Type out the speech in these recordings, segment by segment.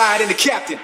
slide in the captain.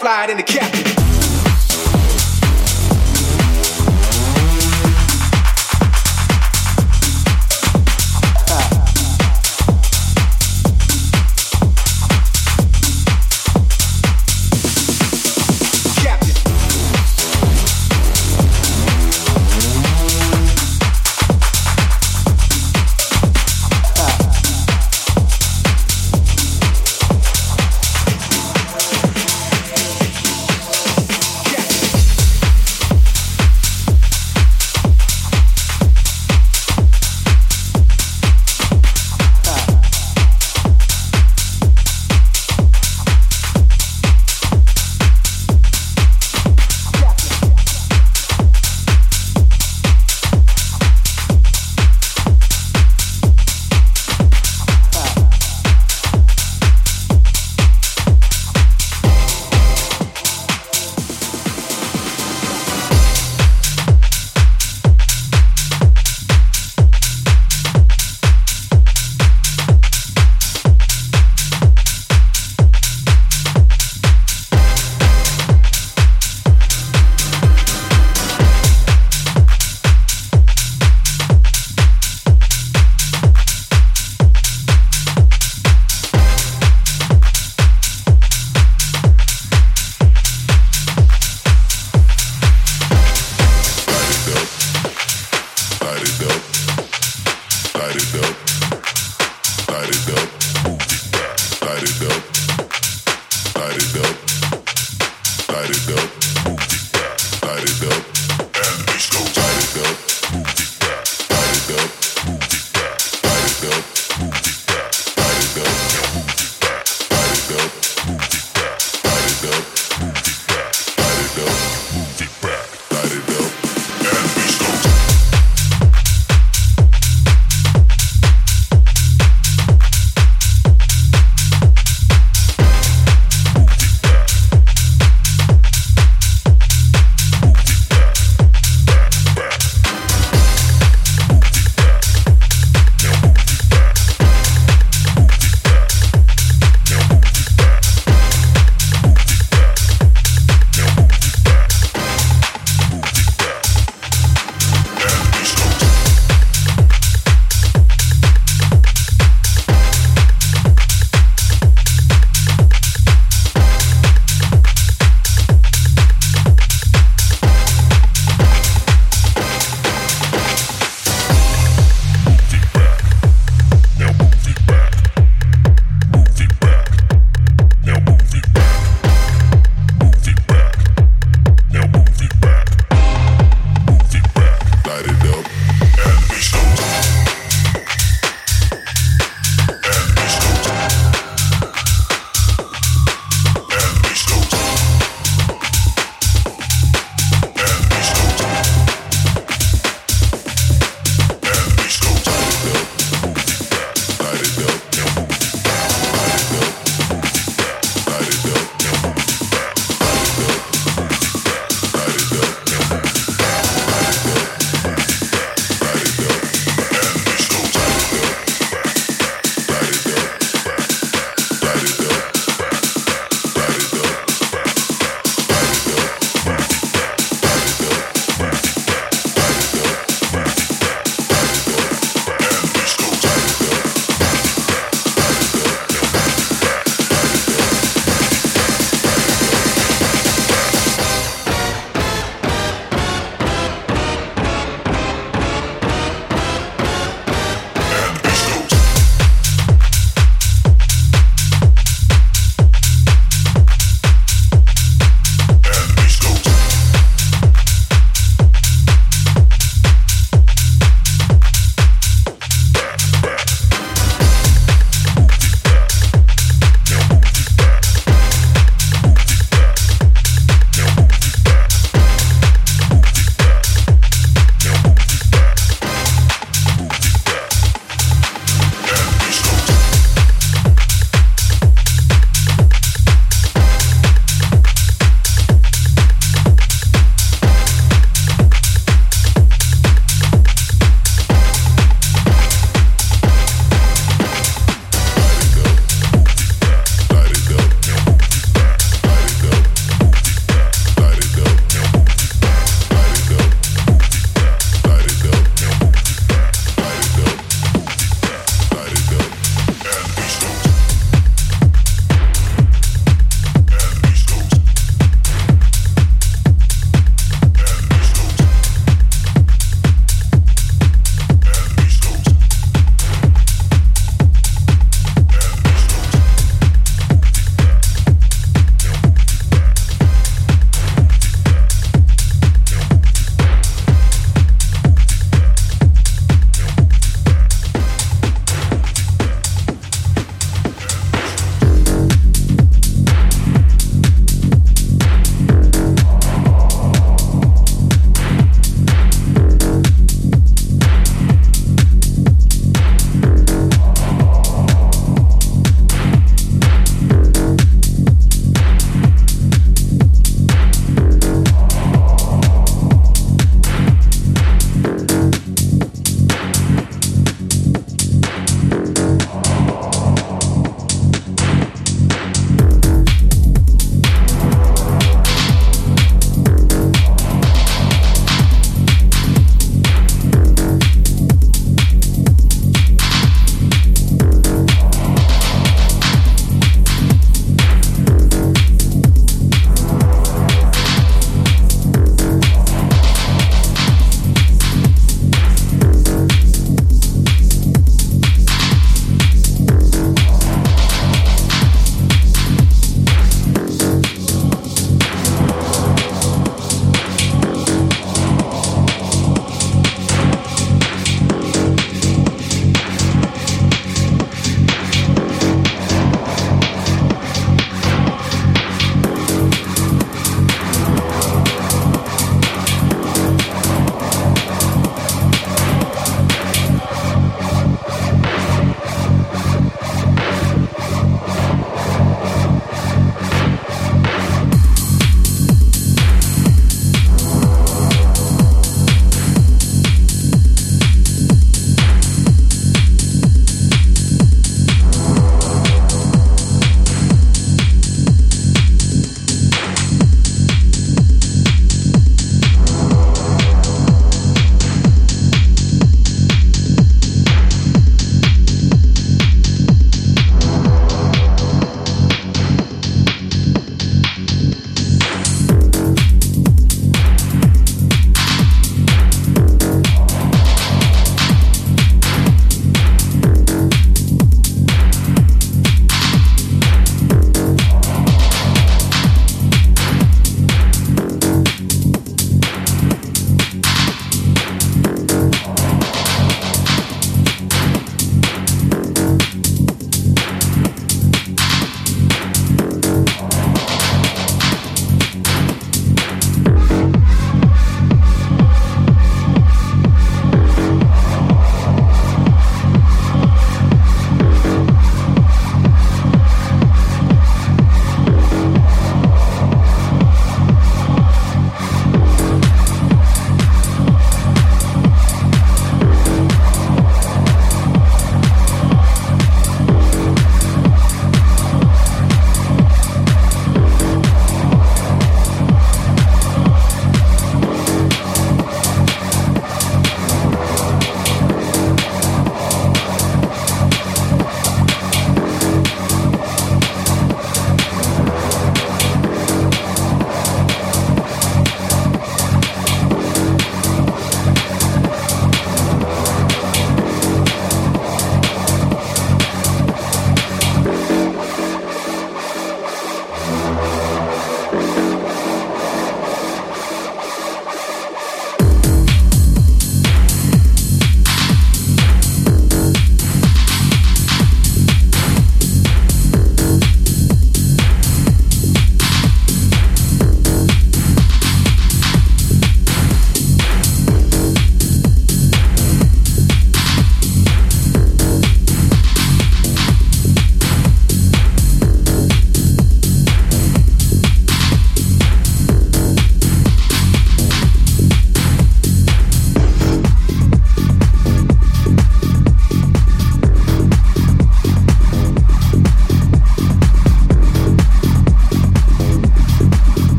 Slide in the captain.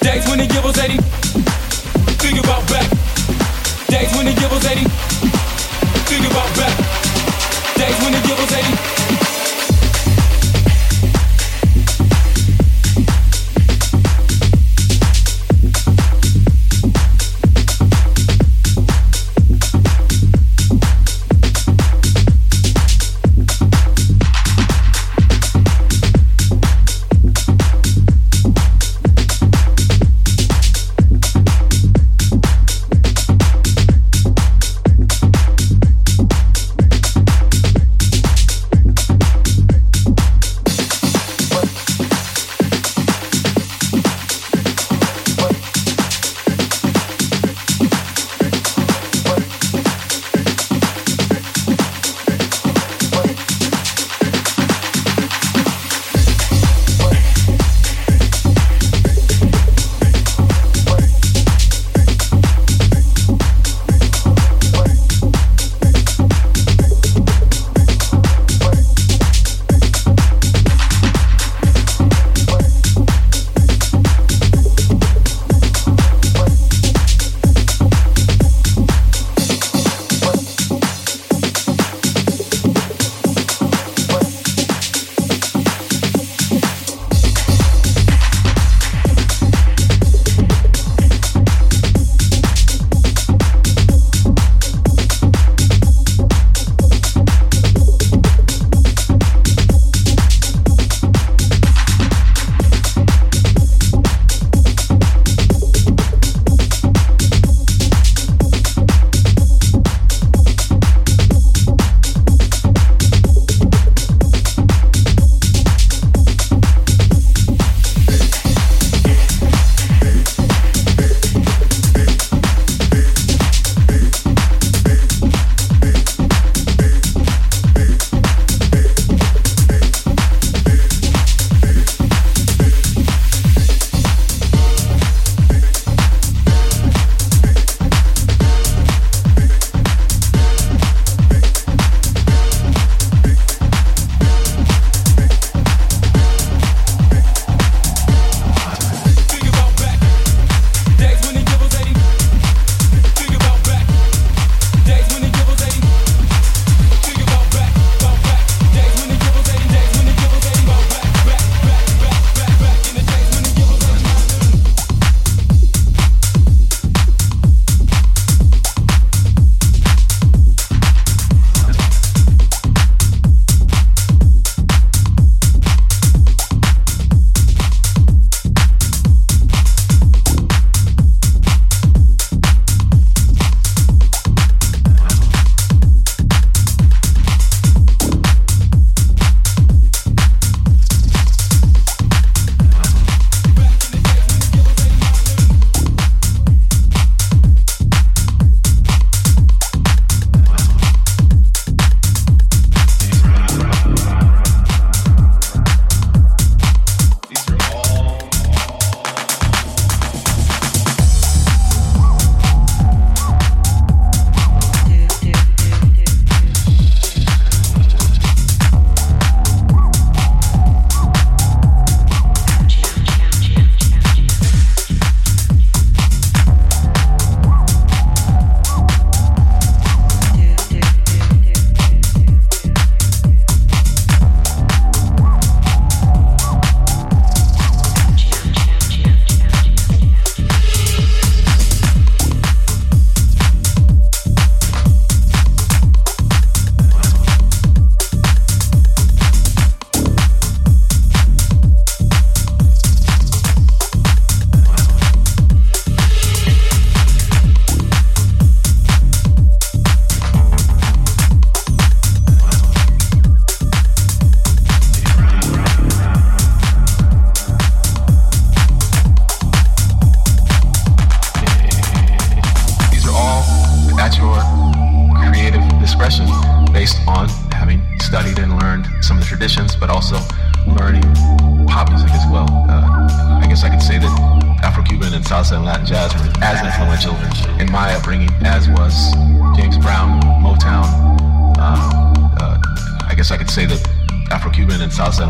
Days when the year was 80. Think about back. Days when the year was 80. Think about back. Days when the year was 80. Salsa and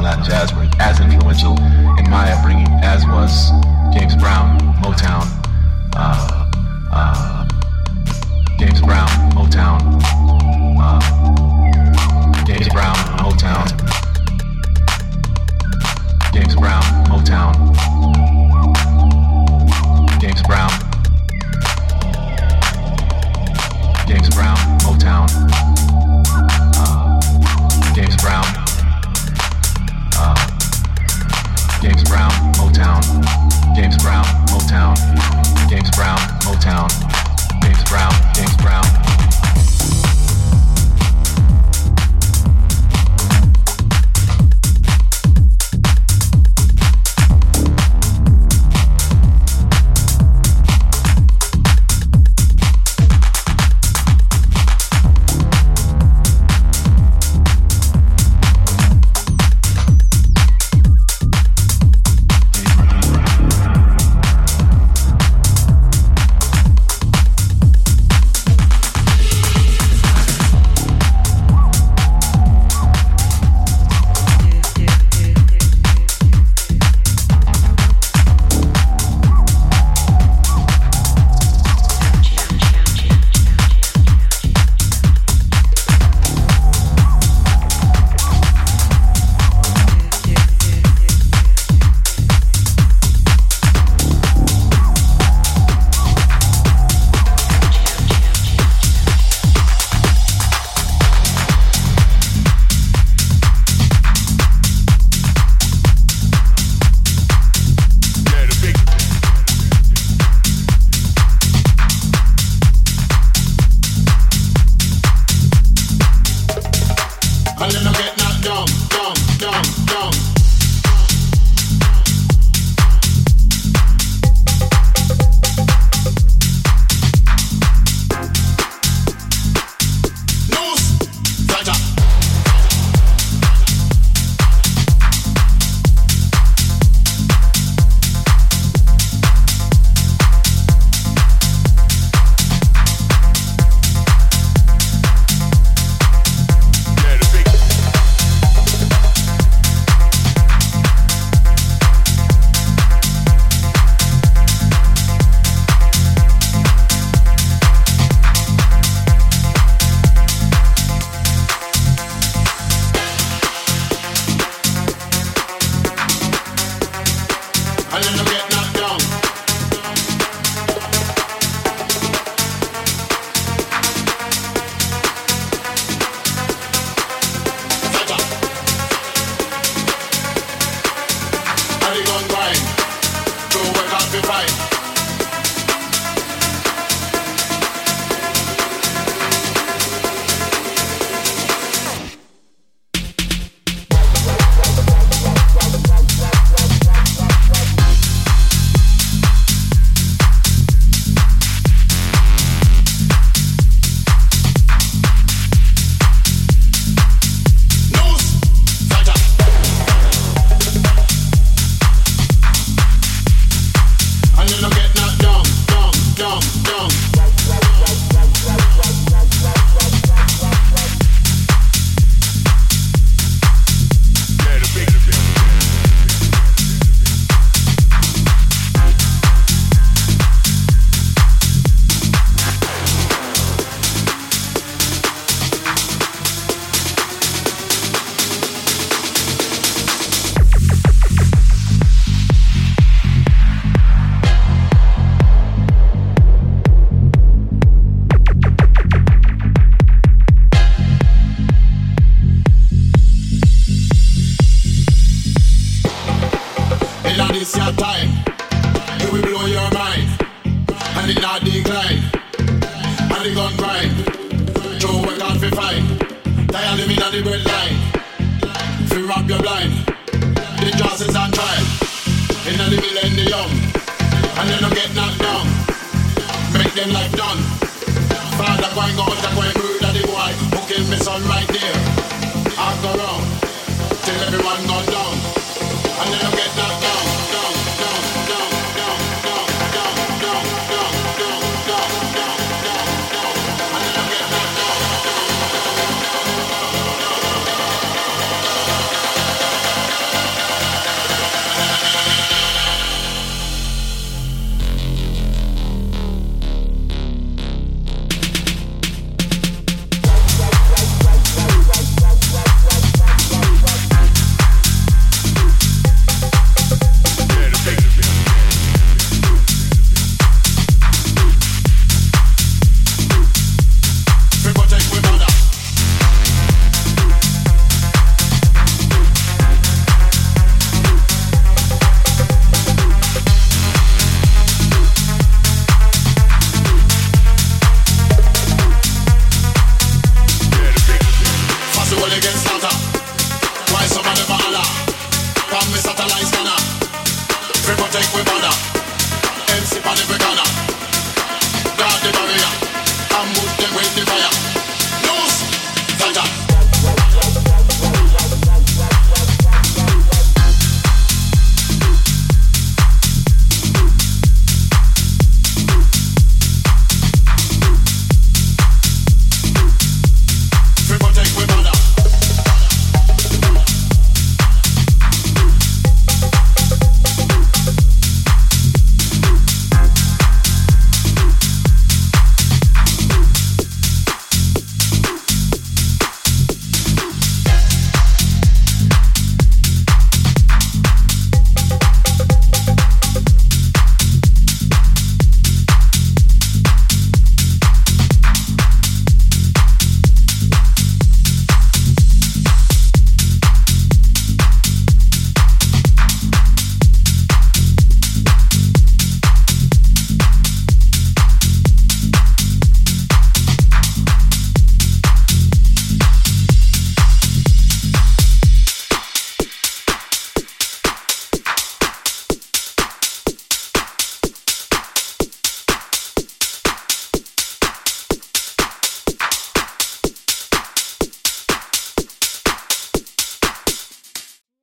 Latin jazz were as influential in my upbringing as was James Brown, be right. Right there, I go round till everyone gone down, and then I get knocked down.